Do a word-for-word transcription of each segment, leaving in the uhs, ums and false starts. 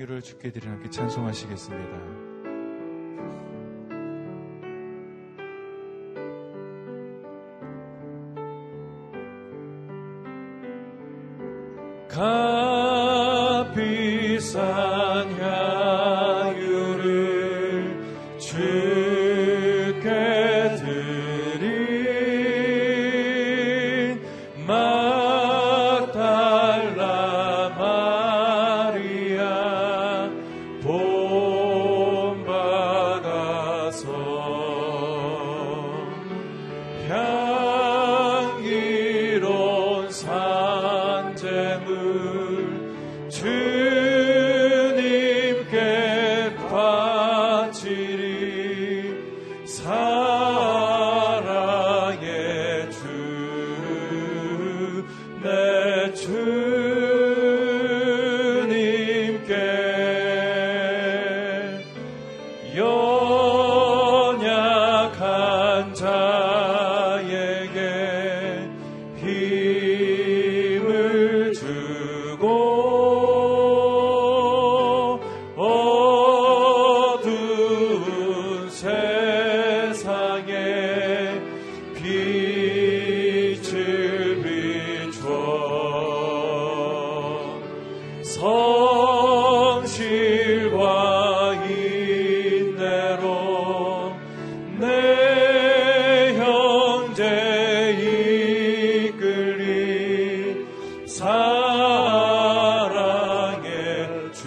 향유를 주께 드리는 함께 찬송하시겠습니다. 값비싼 향유를 주께 드린 막달라 마리아 본받아서 향기로운 산재물 주님께 바치리 사랑의 주 내 주님께 연약한 자에게 힘을 주고 성실과 인내로 내 형제 이끌리 사랑의 주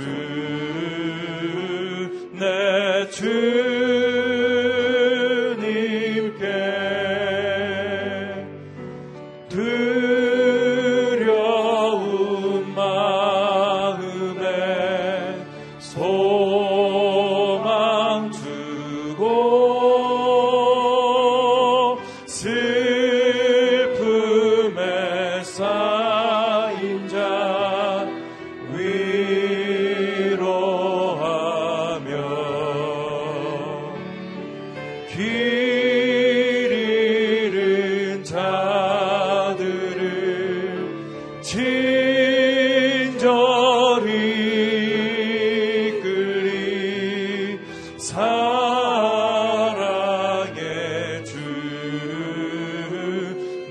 내 주님께 두려운 마음 소망 주고 슬픔에 쌓인 자 위로하며 길 잃은 자들을 친절히 사랑의 주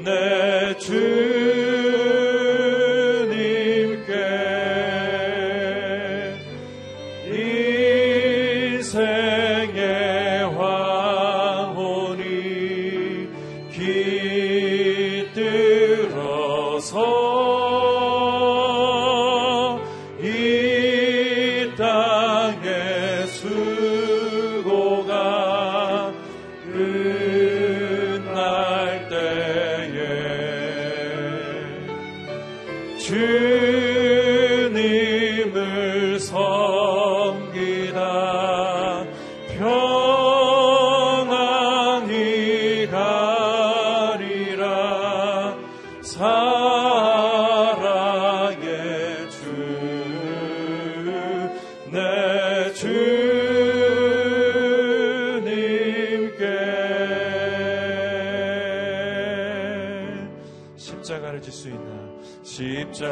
내 주님께 인생의 황혼이 깃들어서 이 땅의 수 주님을 섬기다 평안히 가리라 사랑의 주 내 주님께 십자가를 질 수 있나 십자가를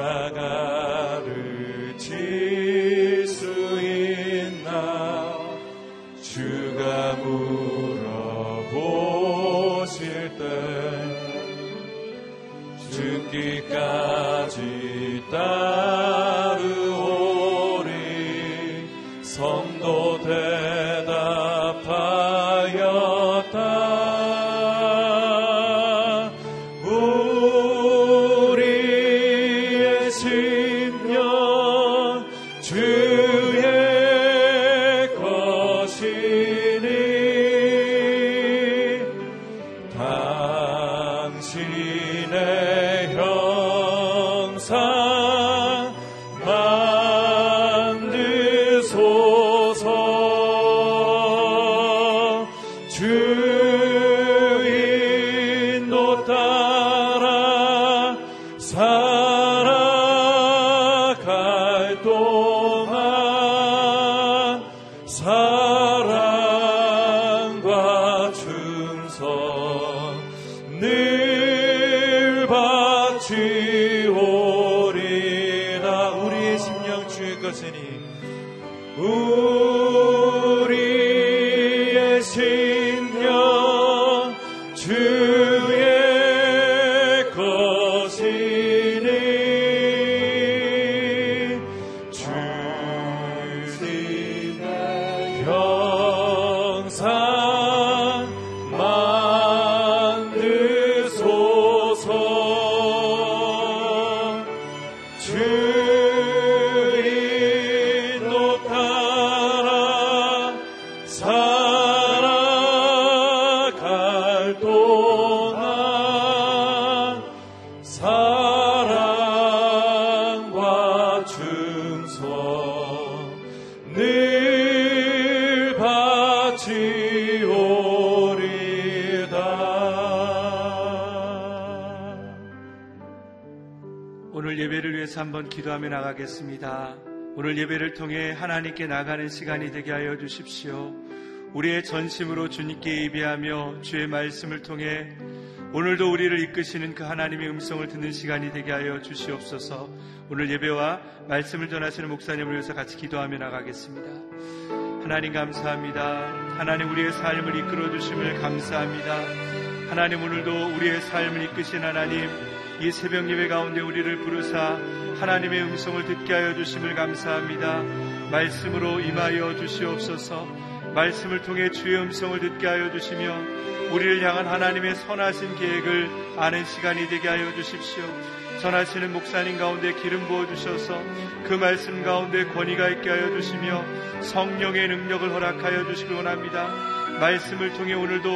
질 수 있나 주가 물어보실 때 죽기까지 따르오리 성도 대답하였다 주의 것이니 당신의 형상 만드소서 주 인도 따라 살아갈 동안 사랑과 충성 늘 바치오리라 우리의 심령 주의 것이니 우리의 신령 주의 것이니 주님의 형상 한번 기도하며 나가겠습니다. 오늘 예배를 통해 하나님께 나가는 시간이 되게 하여 주십시오. 우리의 전심으로 주님께 예배하며 주의 말씀을 통해 오늘도 우리를 이끄시는 그 하나님의 음성을 듣는 시간이 되게 하여 주시옵소서. 오늘 예배와 말씀을 전하시는 목사님을 위해서 같이 기도하며 나가겠습니다. 하나님 감사합니다. 하나님 우리의 삶을 이끌어 주심을 감사합니다. 하나님 오늘도 우리의 삶을 이끄신 하나님, 이 새벽 예배 가운데 우리를 부르사 하나님의 음성을 듣게 하여 주심을 감사합니다. 말씀으로 임하여 주시옵소서. 말씀을 통해 주의 음성을 듣게 하여 주시며 우리를 향한 하나님의 선하신 계획을 아는 시간이 되게 하여 주십시오. 전하시는 목사님 가운데 기름 부어주셔서 그 말씀 가운데 권위가 있게 하여 주시며 성령의 능력을 허락하여 주시길 원합니다. 말씀을 통해 오늘도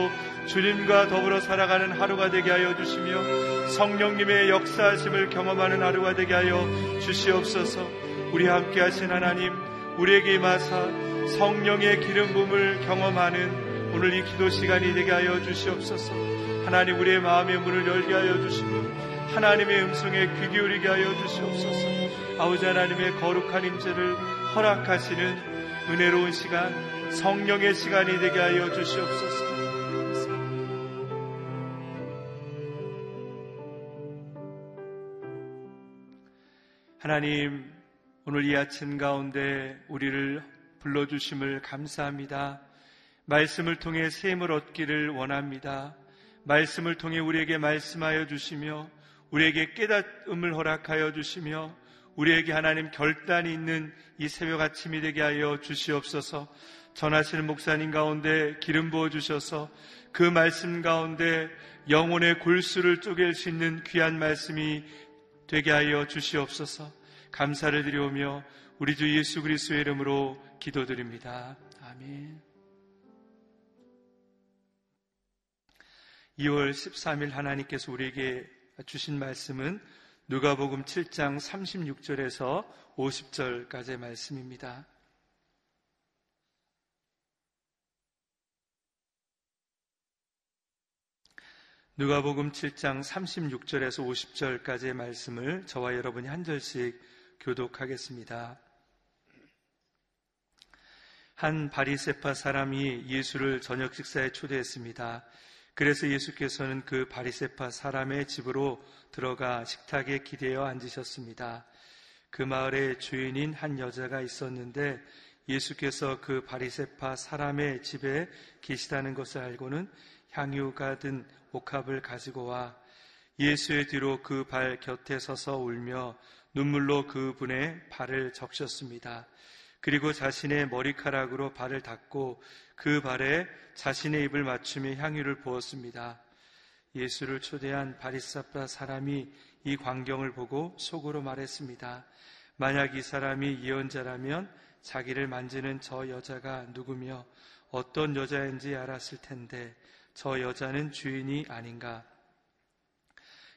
주님과 더불어 살아가는 하루가 되게 하여 주시며 성령님의 역사하심을 경험하는 하루가 되게 하여 주시옵소서. 우리 함께 하신 하나님, 우리에게 임하사 성령의 기름 부음을 경험하는 오늘 이 기도 시간이 되게 하여 주시옵소서. 하나님 우리의 마음의 문을 열게 하여 주시고 하나님의 음성에 귀 기울이게 하여 주시옵소서. 아버지 하나님의 거룩한 임재를 허락하시는 은혜로운 시간, 성령의 시간이 되게 하여 주시옵소서. 하나님, 오늘 이 아침 가운데 우리를 불러주심을 감사합니다. 말씀을 통해 샘을 얻기를 원합니다. 말씀을 통해 우리에게 말씀하여 주시며 우리에게 깨닫음을 허락하여 주시며 우리에게 하나님 결단이 있는 이 새벽 아침이 되게 하여 주시옵소서. 전하시는 목사님 가운데 기름 부어주셔서 그 말씀 가운데 영혼의 골수를 쪼갤 수 있는 귀한 말씀이 되게 하여 주시옵소서. 감사를 드리오며 우리 주 예수 그리스도의 이름으로 기도드립니다. 아멘. 이월 십삼일 하나님께서 우리에게 주신 말씀은 누가복음 칠장 삼십육절에서 오십절까지의 말씀입니다. 누가복음 칠장 삼십육절에서 오십절까지의 말씀을 저와 여러분이 한 절씩 교독하겠습니다. 한 바리새파 사람이 예수를 저녁 식사에 초대했습니다. 그래서 예수께서는 그 바리새파 사람의 집으로 들어가 식탁에 기대어 앉으셨습니다. 그 마을에 주인인 한 여자가 있었는데 예수께서 그 바리새파 사람의 집에 계시다는 것을 알고는 향유가 든 옥합을 가지고 와 예수의 뒤로 그 발 곁에 서서 울며 눈물로 그분의 발을 적셨습니다. 그리고 자신의 머리카락으로 발을 닦고 그 발에 자신의 입을 맞추며 향유를 부었습니다. 예수를 초대한 바리새파 사람이 이 광경을 보고 속으로 말했습니다. 만약 이 사람이 예언자라면 자기를 만지는 저 여자가 누구며 어떤 여자인지 알았을 텐데 저 여자는 주인이 아닌가.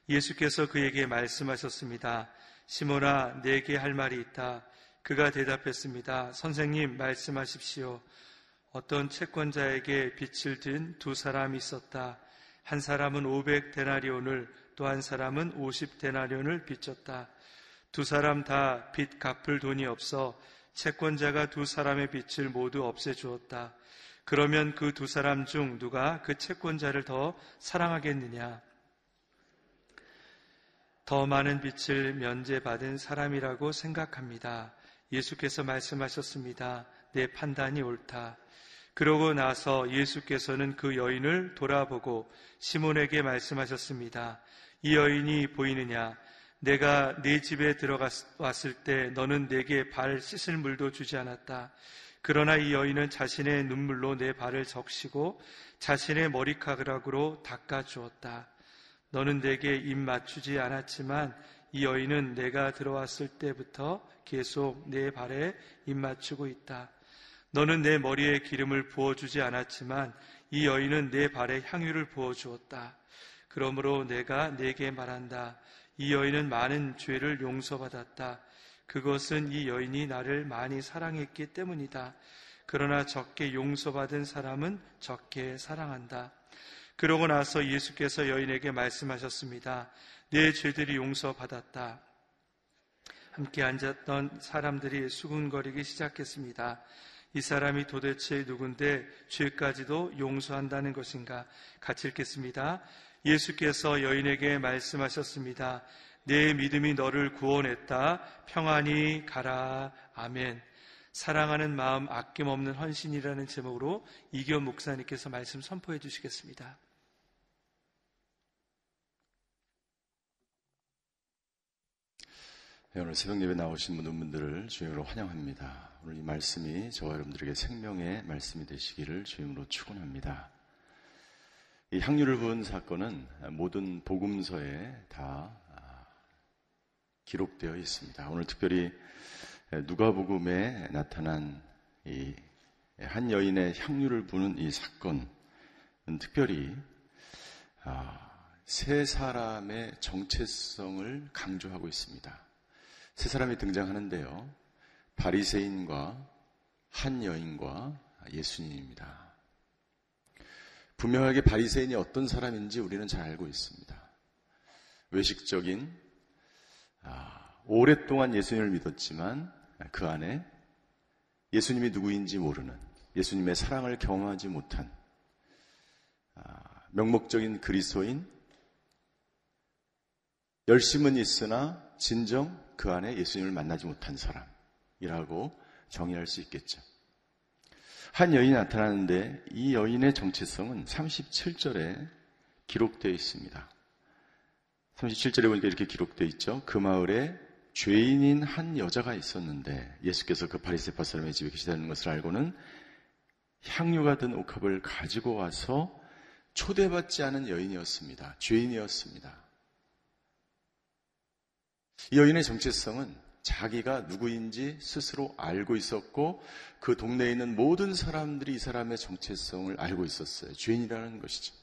예수께서 그에게 말씀하셨습니다. 시몬아, 내게 할 말이 있다. 그가 대답했습니다. 선생님, 말씀하십시오. 어떤 채권자에게 빚을 진 두 사람이 있었다. 한 사람은 오백 데나리온을 또 한 사람은 오십 데나리온을 빚졌다. 두 사람 다 빚 갚을 돈이 없어 채권자가 두 사람의 빚을 모두 없애주었다. 그러면 그 두 사람 중 누가 그 채권자를 더 사랑하겠느냐? 더 많은 빚을 면제받은 사람이라고 생각합니다. 예수께서 말씀하셨습니다. 내 판단이 옳다. 그러고 나서 예수께서는 그 여인을 돌아보고 시몬에게 말씀하셨습니다. 이 여인이 보이느냐? 내가 네 집에 들어갔을 때 너는 내게 발 씻을 물도 주지 않았다. 그러나 이 여인은 자신의 눈물로 내 발을 적시고 자신의 머리카락으로 닦아주었다. 너는 내게 입 맞추지 않았지만 이 여인은 내가 들어왔을 때부터 계속 내 발에 입 맞추고 있다. 너는 내 머리에 기름을 부어주지 않았지만 이 여인은 내 발에 향유를 부어주었다. 그러므로 내가 네게 말한다. 이 여인은 많은 죄를 용서받았다. 그것은 이 여인이 나를 많이 사랑했기 때문이다. 그러나 적게 용서받은 사람은 적게 사랑한다. 그러고 나서 예수께서 여인에게 말씀하셨습니다. 네 죄들이 용서받았다. 함께 앉았던 사람들이 수군거리기 시작했습니다. 이 사람이 도대체 누군데 죄까지도 용서한다는 것인가? 같이 읽겠습니다. 예수께서 여인에게 말씀하셨습니다. 내 믿음이 너를 구원했다. 평안히 가라. 아멘. 사랑하는 마음 아낌없는 헌신이라는 제목으로 이기현 목사님께서 말씀 선포해 주시겠습니다. 네, 오늘 새벽 예배 나오신 모든 분들을 주님으로 환영합니다. 오늘 이 말씀이 저와 여러분들에게 생명의 말씀이 되시기를 주님으로 축원합니다. 이 향유를 부은 사건은 모든 복음서에 다 기록되어 있습니다. 오늘 특별히 누가복음에 나타난 이 한 여인의 향유를 부는 이 사건은 특별히 세 사람의 정체성을 강조하고 있습니다. 세 사람이 등장하는데요. 바리새인과 한 여인과 예수님입니다. 분명하게 바리새인이 어떤 사람인지 우리는 잘 알고 있습니다. 외식적인 오랫동안 예수님을 믿었지만 그 안에 예수님이 누구인지 모르는, 예수님의 사랑을 경험하지 못한 명목적인 그리스도인, 열심은 있으나 진정 그 안에 예수님을 만나지 못한 사람이라고 정의할 수 있겠죠. 한 여인이 나타나는데 이 여인의 정체성은 삼십칠 절에 기록되어 있습니다. 삼십칠 절에 보니까 이렇게 기록되어 있죠. 그 마을에 죄인인 한 여자가 있었는데 예수께서 그 바리새파 사람의 집에 계시다는 것을 알고는 향유가 든 옥합을 가지고 와서 초대받지 않은 여인이었습니다. 죄인이었습니다. 이 여인의 정체성은 자기가 누구인지 스스로 알고 있었고 그 동네에 있는 모든 사람들이 이 사람의 정체성을 알고 있었어요. 죄인이라는 것이죠.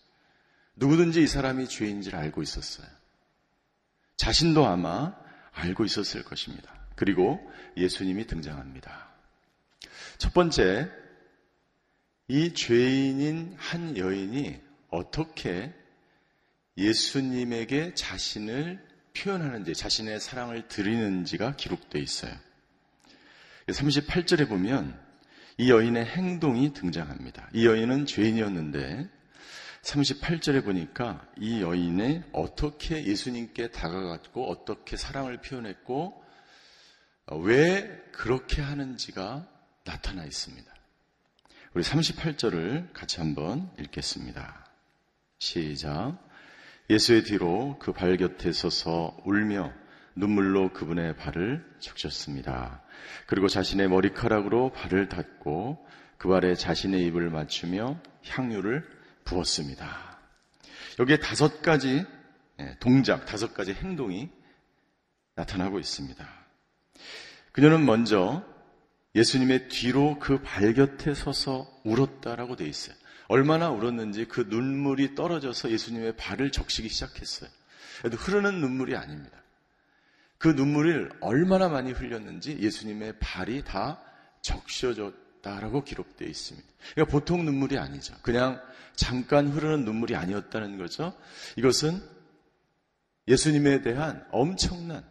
누구든지 이 사람이 죄인인지를 알고 있었어요. 자신도 아마 알고 있었을 것입니다. 그리고 예수님이 등장합니다. 첫 번째, 이 죄인인 한 여인이 어떻게 예수님에게 자신을 표현하는지, 자신의 사랑을 드리는지가 기록되어 있어요. 삼십팔 절에 보면 이 여인의 행동이 등장합니다. 이 여인은 죄인이었는데 삼십팔 절에 보니까 이 여인의 어떻게 예수님께 다가갔고 어떻게 사랑을 표현했고 왜 그렇게 하는지가 나타나 있습니다. 우리 삼십팔 절을 같이 한번 읽겠습니다. 시작. 예수의 뒤로 그 발 곁에 서서 울며 눈물로 그분의 발을 적셨습니다. 그리고 자신의 머리카락으로 발을 닦고 그 발에 자신의 입을 맞추며 향유를 부었습니다. 여기에 다섯 가지 동작, 다섯 가지 행동이 나타나고 있습니다. 그녀는 먼저 예수님의 뒤로 그 발 곁에 서서 울었다라고 되어 있어요. 얼마나 울었는지 그 눈물이 떨어져서 예수님의 발을 적시기 시작했어요. 그래도 흐르는 눈물이 아닙니다. 그 눈물을 얼마나 많이 흘렸는지 예수님의 발이 다 적셔졌다라고 기록되어 있습니다. 그러니까 보통 눈물이 아니죠. 그냥 잠깐 흐르는 눈물이 아니었다는 거죠. 이것은 예수님에 대한 엄청난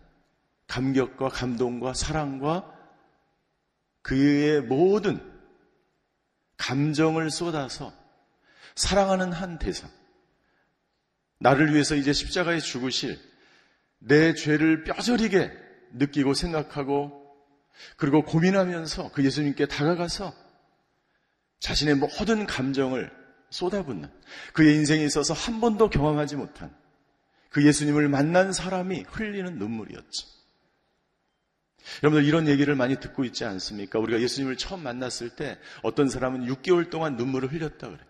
감격과 감동과 사랑과 그의 모든 감정을 쏟아서 사랑하는 한 대상, 나를 위해서 이제 십자가에 죽으실 내 죄를 뼈저리게 느끼고 생각하고 그리고 고민하면서 그 예수님께 다가가서 자신의 모든 감정을 쏟아붓는, 그의 인생에 있어서 한 번도 경험하지 못한 그 예수님을 만난 사람이 흘리는 눈물이었죠. 여러분들 이런 얘기를 많이 듣고 있지 않습니까? 우리가 예수님을 처음 만났을 때 어떤 사람은 육 개월 동안 눈물을 흘렸다 그래요.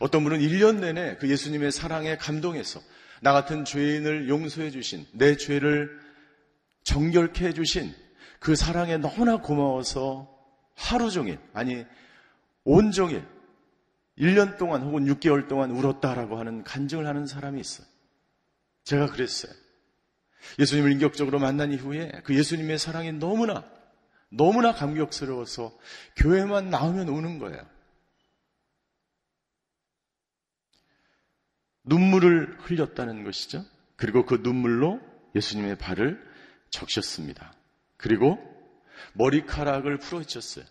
어떤 분은 일 년 내내 그 예수님의 사랑에 감동해서 나 같은 죄인을 용서해 주신, 내 죄를 정결케 해 주신 그 사랑에 너무나 고마워서 하루 종일, 아니 온종일 일 년 동안 혹은 육 개월 동안 울었다라고 하는 간증을 하는 사람이 있어요. 제가 그랬어요. 예수님을 인격적으로 만난 이후에 그 예수님의 사랑이 너무나 너무나 감격스러워서 교회만 나오면 우는 거예요. 눈물을 흘렸다는 것이죠. 그리고 그 눈물로 예수님의 발을 적셨습니다. 그리고 머리카락을 풀어헤쳤어요.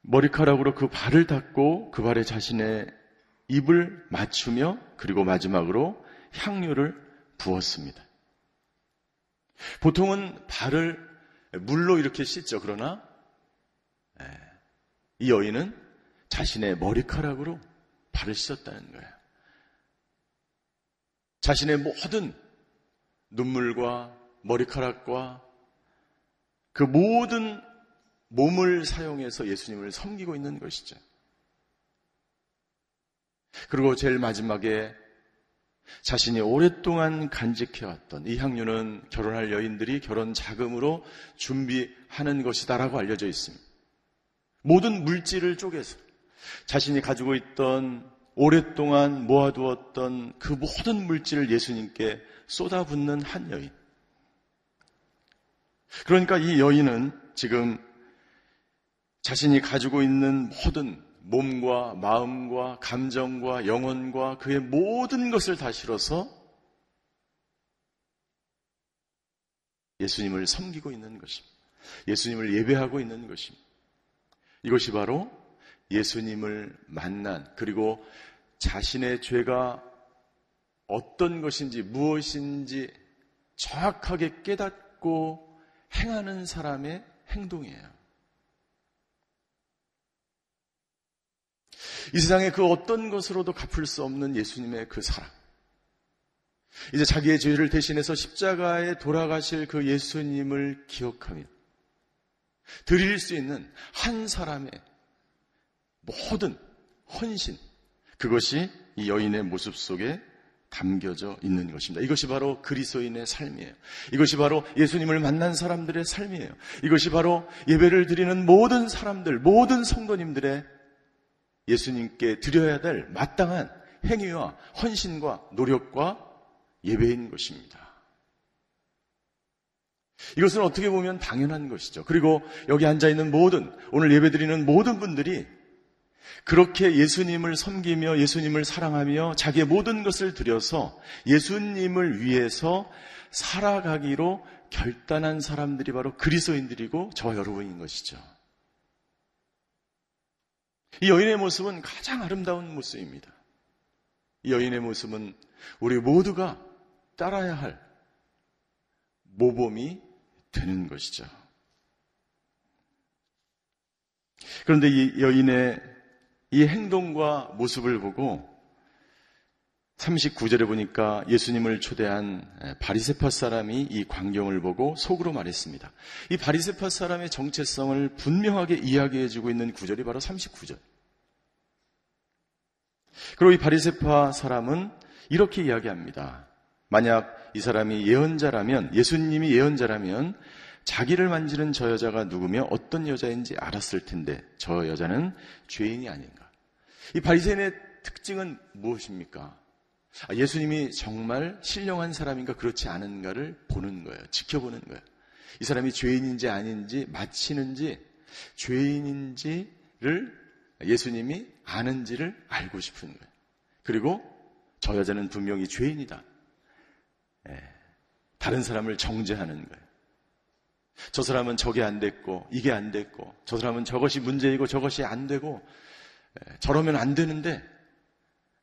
머리카락으로 그 발을 닦고 그 발에 자신의 입을 맞추며 그리고 마지막으로 향료를 부었습니다. 보통은 발을 물로 이렇게 씻죠. 그러나 이 여인은 자신의 머리카락으로 발을 씻었다는 거예요. 자신의 모든 눈물과 머리카락과 그 모든 몸을 사용해서 예수님을 섬기고 있는 것이죠. 그리고 제일 마지막에 자신이 오랫동안 간직해왔던 이 향유는 결혼할 여인들이 결혼 자금으로 준비하는 것이다라고 알려져 있습니다. 모든 물질을 쪼개서 자신이 가지고 있던 오랫동안 모아두었던 그 모든 물질을 예수님께 쏟아붓는 한 여인. 그러니까 이 여인은 지금 자신이 가지고 있는 모든 몸과 마음과 감정과 영혼과 그의 모든 것을 다 실어서 예수님을 섬기고 있는 것입니다. 예수님을 예배하고 있는 것입니다. 이것이 바로 예수님을 만난, 그리고 자신의 죄가 어떤 것인지 무엇인지 정확하게 깨닫고 행하는 사람의 행동이에요. 이 세상의 그 어떤 것으로도 갚을 수 없는 예수님의 그 사랑, 이제 자기의 죄를 대신해서 십자가에 돌아가실 그 예수님을 기억하며 드릴 수 있는 한 사람의 모든 헌신, 그것이 이 여인의 모습 속에 담겨져 있는 것입니다. 이것이 바로 그리스도인의 삶이에요. 이것이 바로 예수님을 만난 사람들의 삶이에요. 이것이 바로 예배를 드리는 모든 사람들, 모든 성도님들의 예수님께 드려야 될 마땅한 행위와 헌신과 노력과 예배인 것입니다. 이것은 어떻게 보면 당연한 것이죠. 그리고 여기 앉아있는 모든, 오늘 예배드리는 모든 분들이 그렇게 예수님을 섬기며 예수님을 사랑하며 자기의 모든 것을 드려서 예수님을 위해서 살아가기로 결단한 사람들이 바로 그리스도인들이고 저 여러분인 것이죠. 이 여인의 모습은 가장 아름다운 모습입니다. 이 여인의 모습은 우리 모두가 따라야 할 모범이 되는 것이죠. 그런데 이 여인의 이 행동과 모습을 보고 삼십구 절에 보니까 예수님을 초대한 바리새파 사람이 이 광경을 보고 속으로 말했습니다. 이 바리새파 사람의 정체성을 분명하게 이야기해주고 있는 구절이 바로 삼십구 절. 그리고 이 바리새파 사람은 이렇게 이야기합니다. 만약 이 사람이 예언자라면, 예수님이 예언자라면 자기를 만지는 저 여자가 누구며 어떤 여자인지 알았을 텐데 저 여자는 죄인이 아닌가. 이 바리새인의 특징은 무엇입니까? 예수님이 정말 신령한 사람인가 그렇지 않은가를 보는 거예요. 지켜보는 거예요. 이 사람이 죄인인지 아닌지, 마치는지 죄인인지를 예수님이 아는지를 알고 싶은 거예요. 그리고 저 여자는 분명히 죄인이다. 다른 사람을 정죄하는 거예요. 저 사람은 저게 안 됐고 이게 안 됐고 저 사람은 저것이 문제이고 저것이 안 되고 저러면 안 되는데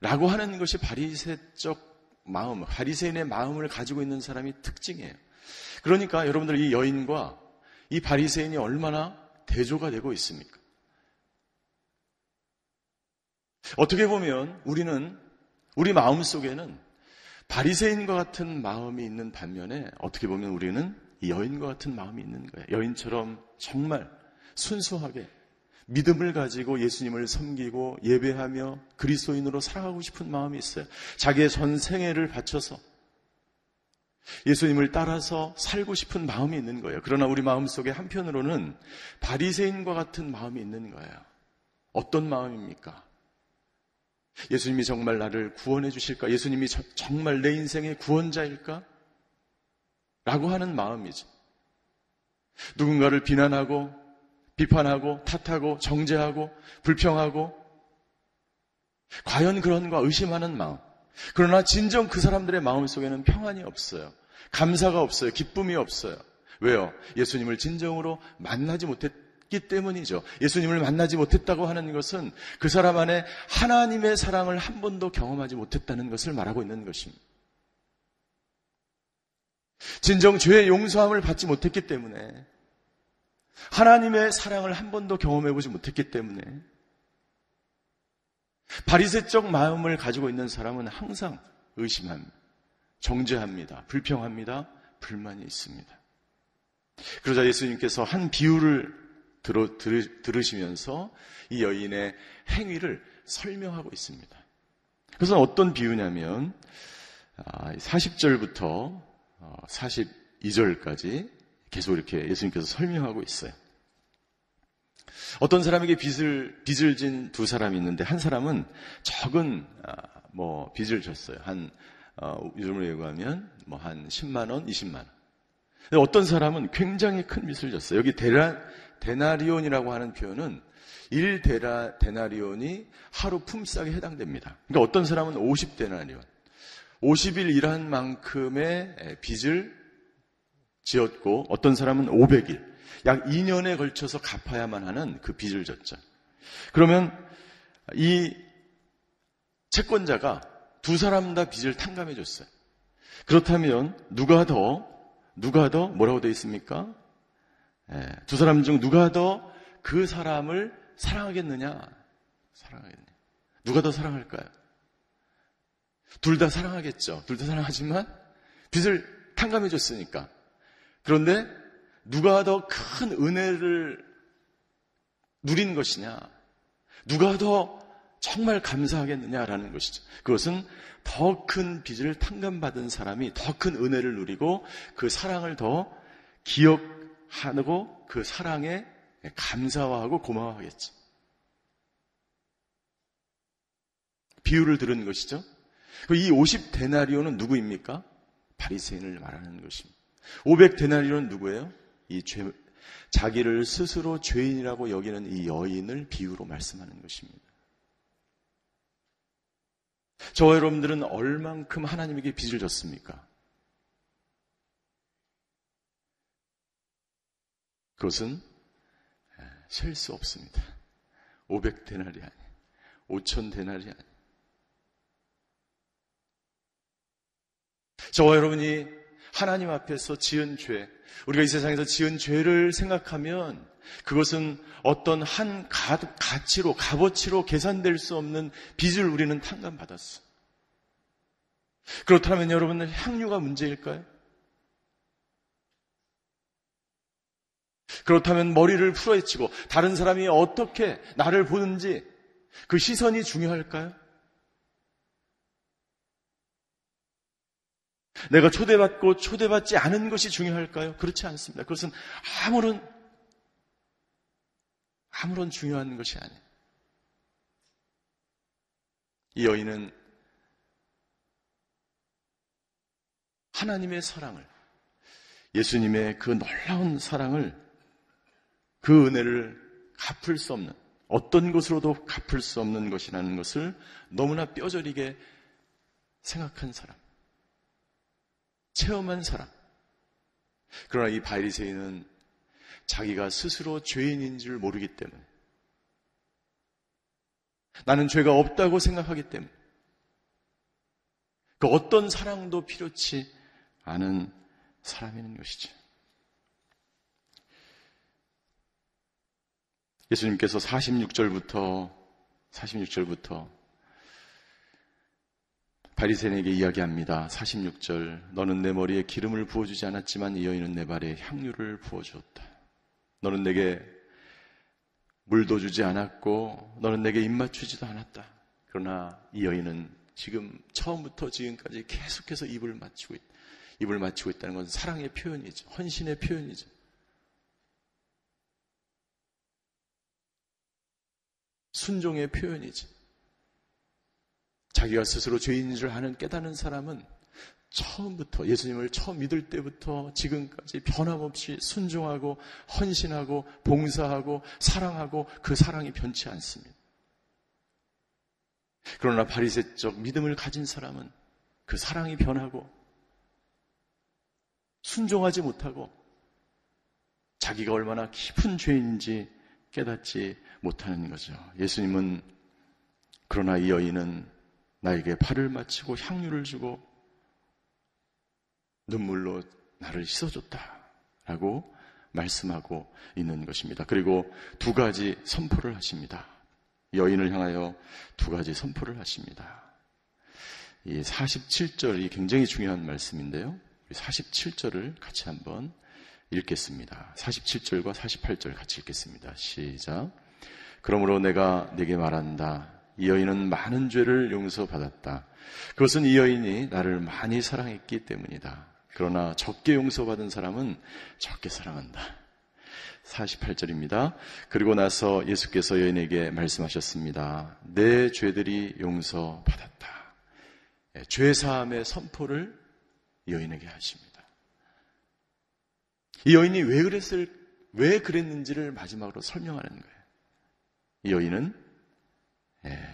라고 하는 것이 바리새적 마음, 바리새인의 마음을 가지고 있는 사람이 특징이에요. 그러니까 여러분들 이 여인과 이 바리새인이 얼마나 대조가 되고 있습니까? 어떻게 보면 우리는 우리 마음 속에는 바리새인과 같은 마음이 있는 반면에 어떻게 보면 우리는 이 여인과 같은 마음이 있는 거예요. 여인처럼 정말 순수하게 믿음을 가지고 예수님을 섬기고 예배하며 그리스도인으로 살아가고 싶은 마음이 있어요. 자기의 전 생애를 바쳐서 예수님을 따라서 살고 싶은 마음이 있는 거예요. 그러나 우리 마음 속에 한편으로는 바리새인과 같은 마음이 있는 거예요. 어떤 마음입니까? 예수님이 정말 나를 구원해 주실까? 예수님이 저, 정말 내 인생의 구원자일까? 라고 하는 마음이죠. 누군가를 비난하고 비판하고 탓하고 정죄하고 불평하고 과연 그런가 의심하는 마음. 그러나 진정 그 사람들의 마음 속에는 평안이 없어요. 감사가 없어요. 기쁨이 없어요. 왜요? 예수님을 진정으로 만나지 못했기 때문이죠. 예수님을 만나지 못했다고 하는 것은 그 사람 안에 하나님의 사랑을 한 번도 경험하지 못했다는 것을 말하고 있는 것입니다. 진정 죄의 용서함을 받지 못했기 때문에, 하나님의 사랑을 한 번도 경험해보지 못했기 때문에, 바리새적 마음을 가지고 있는 사람은 항상 의심합니다. 정죄합니다. 불평합니다. 불만이 있습니다. 그러자 예수님께서 한 비유를 들어, 들, 들으시면서 이 여인의 행위를 설명하고 있습니다. 그것은 어떤 비유냐면 사십 절부터 사십이 절까지 계속 이렇게 예수님께서 설명하고 있어요. 어떤 사람에게 빚을, 빚을 진 두 사람이 있는데, 한 사람은 적은, 아, 뭐, 빚을 졌어요. 한, 어, 요즘으로 얘기하면, 뭐, 한 십만 원, 이십만 원. 근데 어떤 사람은 굉장히 큰 빚을 졌어요. 여기 데라, 데나리온이라고 하는 표현은 일 데라, 데나리온이 하루 품삯에 해당됩니다. 그러니까 어떤 사람은 오십 데나리온. 오십 일 일한 만큼의 빚을 지었고, 어떤 사람은 오백 일. 약 이 년에 걸쳐서 갚아야만 하는 그 빚을 졌죠. 그러면 이 채권자가 두 사람 다 빚을 탕감해 줬어요. 그렇다면 누가 더, 누가 더 뭐라고 되어 있습니까? 예, 두 사람 중 누가 더 그 사람을 사랑하겠느냐? 사랑하겠느냐? 누가 더 사랑할까요? 둘 다 사랑하겠죠. 둘 다 사랑하지만 빚을 탕감해 줬으니까. 그런데 누가 더 큰 은혜를 누린 것이냐, 누가 더 정말 감사하겠느냐라는 것이죠. 그것은 더 큰 빚을 탕감받은 사람이 더 큰 은혜를 누리고 그 사랑을 더 기억하고 그 사랑에 감사화하고 고마워하겠죠. 비유를 들은 것이죠. 이 오십 데나리온은 누구입니까? 바리새인을 말하는 것입니다. 오백 데나리온은 누구예요? 이 죄, 자기를 스스로 죄인이라고 여기는 이 여인을 비유로 말씀하는 것입니다. 저와 여러분들은 얼만큼 하나님에게 빚을 졌습니까? 그것은 셀 수 없습니다. 오백 데나리 아니, 오천 데나리 아니. 저와 여러분이 하나님 앞에서 지은 죄, 우리가 이 세상에서 지은 죄를 생각하면 그것은 어떤 한 가, 가치로, 값어치로 계산될 수 없는 빚을 우리는 탕감받았어. 그렇다면 여러분은 향유가 문제일까요? 그렇다면 머리를 풀어헤치고 다른 사람이 어떻게 나를 보는지 그 시선이 중요할까요? 내가 초대받고 초대받지 않은 것이 중요할까요? 그렇지 않습니다. 그것은 아무런, 아무런 중요한 것이 아니에요. 이 여인은 하나님의 사랑을, 예수님의 그 놀라운 사랑을, 그 은혜를 갚을 수 없는, 어떤 것으로도 갚을 수 없는 것이라는 것을 너무나 뼈저리게 생각한 사람, 체험한 사람. 그러나 이 바리새인은 자기가 스스로 죄인인 줄 모르기 때문에, 나는 죄가 없다고 생각하기 때문에, 그 어떤 사랑도 필요치 않은 사람이라는 것이죠. 예수님께서 사십육 절부터 사십육 절부터 바리새인에게 이야기합니다. 사십육 절, 너는 내 머리에 기름을 부어주지 않았지만 이 여인은 내 발에 향유를 부어주었다. 너는 내게 물도 주지 않았고 너는 내게 입 맞추지도 않았다. 그러나 이 여인은 지금 처음부터 지금까지 계속해서 입을 맞추고 있다. 입을 맞추고 있다는 건 사랑의 표현이죠. 헌신의 표현이죠. 순종의 표현이죠. 자기가 스스로 죄인인 줄 아는 깨닫는 사람은 처음부터 예수님을 처음 믿을 때부터 지금까지 변함없이 순종하고 헌신하고 봉사하고 사랑하고 그 사랑이 변치 않습니다. 그러나 바리새적 믿음을 가진 사람은 그 사랑이 변하고 순종하지 못하고 자기가 얼마나 깊은 죄인인지 깨닫지 못하는 거죠. 예수님은 그러나 이 여인은 나에게 발을 맞추고 향유를 주고 눈물로 나를 씻어줬다 라고 말씀하고 있는 것입니다. 그리고 두 가지 선포를 하십니다. 여인을 향하여 두 가지 선포를 하십니다. 이 사십칠 절이 굉장히 중요한 말씀인데요. 사십칠 절을 같이 한번 읽겠습니다. 사십칠 절과 사십팔 절 같이 읽겠습니다. 시작. 그러므로 내가 네게 말한다. 이 여인은 많은 죄를 용서받았다. 그것은 이 여인이 나를 많이 사랑했기 때문이다. 그러나 적게 용서받은 사람은 적게 사랑한다. 사십팔 절입니다. 그리고 나서 예수께서 여인에게 말씀하셨습니다. 내 죄들이 용서받았다. 예, 죄사함의 선포를 여인에게 하십니다. 이 여인이 왜 그랬을, 왜 그랬는지를 마지막으로 설명하는 거예요. 이 여인은 예,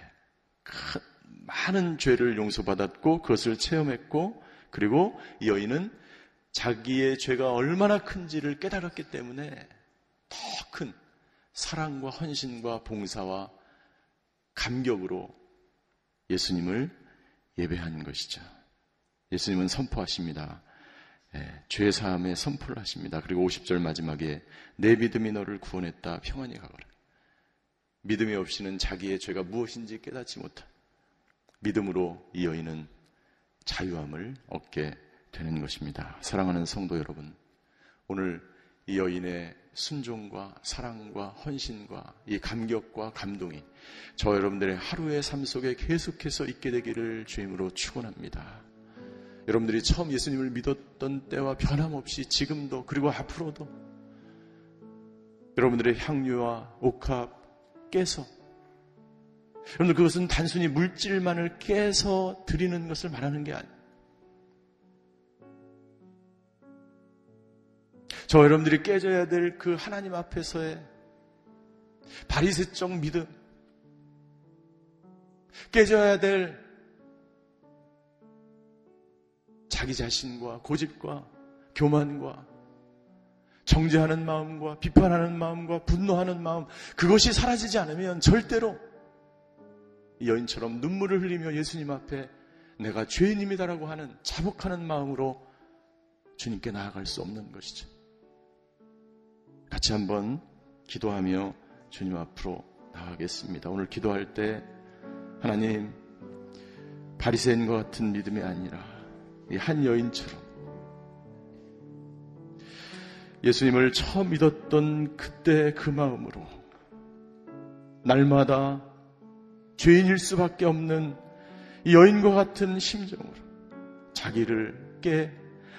큰, 많은 죄를 용서받았고 그것을 체험했고 그리고 이 여인은 자기의 죄가 얼마나 큰지를 깨달았기 때문에 더 큰 사랑과 헌신과 봉사와 감격으로 예수님을 예배한 것이죠. 예수님은 선포하십니다. 예, 죄사함의 선포를 하십니다. 그리고 오십 절 마지막에 내 믿음이 너를 구원했다. 평안히 가거라. 믿음이 없이는 자기의 죄가 무엇인지 깨닫지 못한 믿음으로 이 여인은 자유함을 얻게 되는 것입니다. 사랑하는 성도 여러분, 오늘 이 여인의 순종과 사랑과 헌신과 이 감격과 감동이 저 여러분들의 하루의 삶 속에 계속해서 있게 되기를 주님으로 축원합니다. 여러분들이 처음 예수님을 믿었던 때와 변함없이 지금도 그리고 앞으로도 여러분들의 향유와 옥합 깨서 여러분들 그것은 단순히 물질만을 깨서 드리는 것을 말하는 게 아니에요. 저 여러분들이 깨져야 될 그 하나님 앞에서의 바리새적 믿음, 깨져야 될 자기 자신과 고집과 교만과 정죄하는 마음과 비판하는 마음과 분노하는 마음, 그것이 사라지지 않으면 절대로 여인처럼 눈물을 흘리며 예수님 앞에 내가 죄인입니다라고 하는 자복하는 마음으로 주님께 나아갈 수 없는 것이죠. 같이 한번 기도하며 주님 앞으로 나아가겠습니다. 오늘 기도할 때 하나님, 바리새인과 같은 믿음이 아니라 이 한 여인처럼 예수님을 처음 믿었던 그때 그 마음으로 날마다 죄인일 수밖에 없는 이 여인과 같은 심정으로 자기를 깨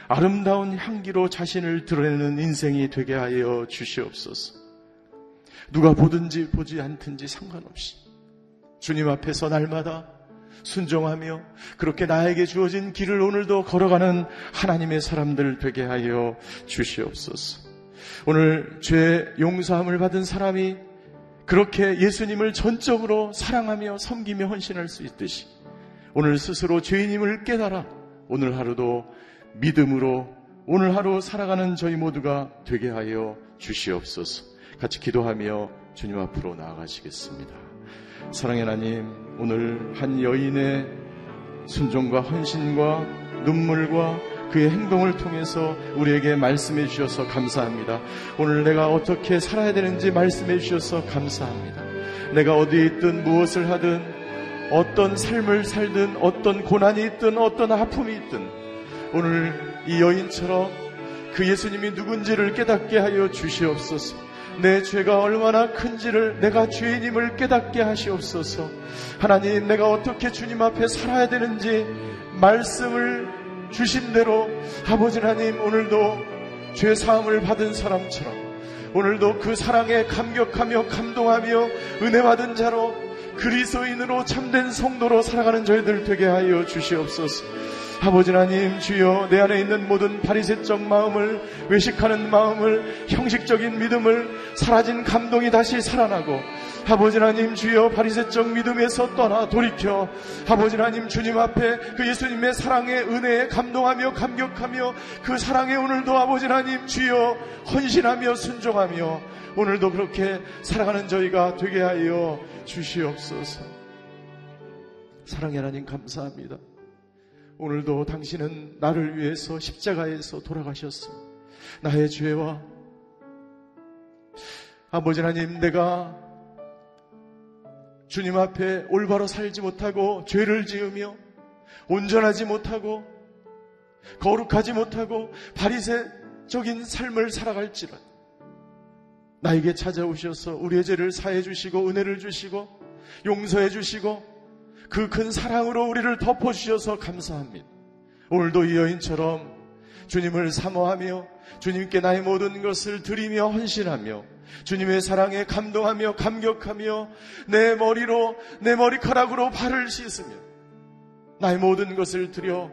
아름다운 향기로 자신을 드러내는 인생이 되게 하여 주시옵소서. 누가 보든지 보지 않든지 상관없이 주님 앞에서 날마다 순종하며 그렇게 나에게 주어진 길을 오늘도 걸어가는 하나님의 사람들 되게 하여 주시옵소서. 오늘 죄 용서함을 받은 사람이 그렇게 예수님을 전적으로 사랑하며 섬기며 헌신할 수 있듯이 오늘 스스로 죄인임을 깨달아 오늘 하루도 믿음으로 오늘 하루 살아가는 저희 모두가 되게 하여 주시옵소서. 같이 기도하며 주님 앞으로 나아가시겠습니다. 사랑의 하나님, 오늘 한 여인의 순종과 헌신과 눈물과 그의 행동을 통해서 우리에게 말씀해 주셔서 감사합니다. 오늘 내가 어떻게 살아야 되는지 말씀해 주셔서 감사합니다. 내가 어디에 있든 무엇을 하든 어떤 삶을 살든 어떤 고난이 있든 어떤 아픔이 있든 오늘 이 여인처럼 그 예수님이 누군지를 깨닫게 하여 주시옵소서. 내 죄가 얼마나 큰지를 내가 죄인임을 깨닫게 하시옵소서. 하나님, 내가 어떻게 주님 앞에 살아야 되는지 말씀을 주신 대로 아버지 하나님, 오늘도 죄 사함을 받은 사람처럼 오늘도 그 사랑에 감격하며 감동하며 은혜받은 자로 그리스도인으로 참된 성도로 살아가는 저희들 되게 하여 주시옵소서. 아버지 하나님, 주여, 내 안에 있는 모든 바리새적 마음을, 외식하는 마음을, 형식적인 믿음을, 사라진 감동이 다시 살아나고 아버지 하나님, 주여, 바리새적 믿음에서 떠나 돌이켜 아버지 하나님, 주님 앞에 그 예수님의 사랑의 은혜에 감동하며 감격하며 그 사랑에 오늘도 아버지 하나님, 주여, 헌신하며 순종하며 오늘도 그렇게 살아가는 저희가 되게 하여 주시옵소서. 사랑의 하나님, 감사합니다. 오늘도 당신은 나를 위해서 십자가에서 돌아가셨습니다. 나의 죄와 아버지 하나님, 내가 주님 앞에 올바로 살지 못하고 죄를 지으며 온전하지 못하고 거룩하지 못하고 바리새적인 삶을 살아갈지라 나에게 찾아오셔서 우리의 죄를 사해 주시고 은혜를 주시고 용서해 주시고 그 큰 사랑으로 우리를 덮어주셔서 감사합니다. 오늘도 이 여인처럼 주님을 사모하며 주님께 나의 모든 것을 드리며 헌신하며 주님의 사랑에 감동하며 감격하며 내 머리로 내 머리카락으로 발을 씻으며 나의 모든 것을 드려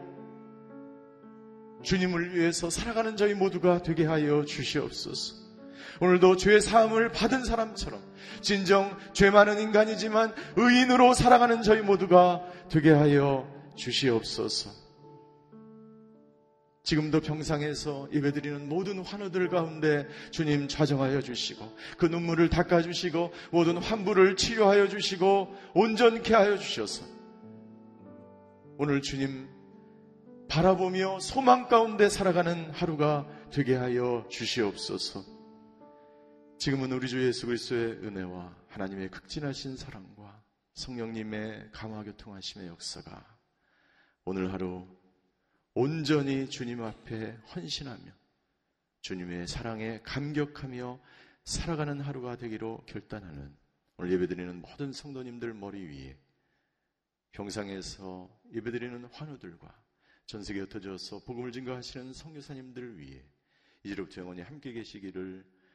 주님을 위해서 살아가는 저희 모두가 되게 하여 주시옵소서. 오늘도 죄 사함을 받은 사람처럼 진정 죄 많은 인간이지만 의인으로 살아가는 저희 모두가 되게 하여 주시옵소서. 지금도 평상에서 예배드리는 모든 환우들 가운데 주님 좌정하여 주시고 그 눈물을 닦아주시고 모든 환부를 치료하여 주시고 온전케 하여 주셔서 오늘 주님 바라보며 소망 가운데 살아가는 하루가 되게 하여 주시옵소서. 지금은 우리 주 예수 그리스도의 은혜와 하나님의 극진하신 사랑과 성령님의 감화 교통하심의 역사가 오늘 하루 온전히 주님 앞에 헌신하며 주님의 사랑에 감격하며 살아가는 하루가 되기로 결단하는 오늘 예배드리는 모든 성도님들 머리 위에 병상에서 예배드리는 환우들과 전 세계에 흩어져서 복음을 증거하시는 선교사님들 위에 이제로부터 영원히 함께 계시기를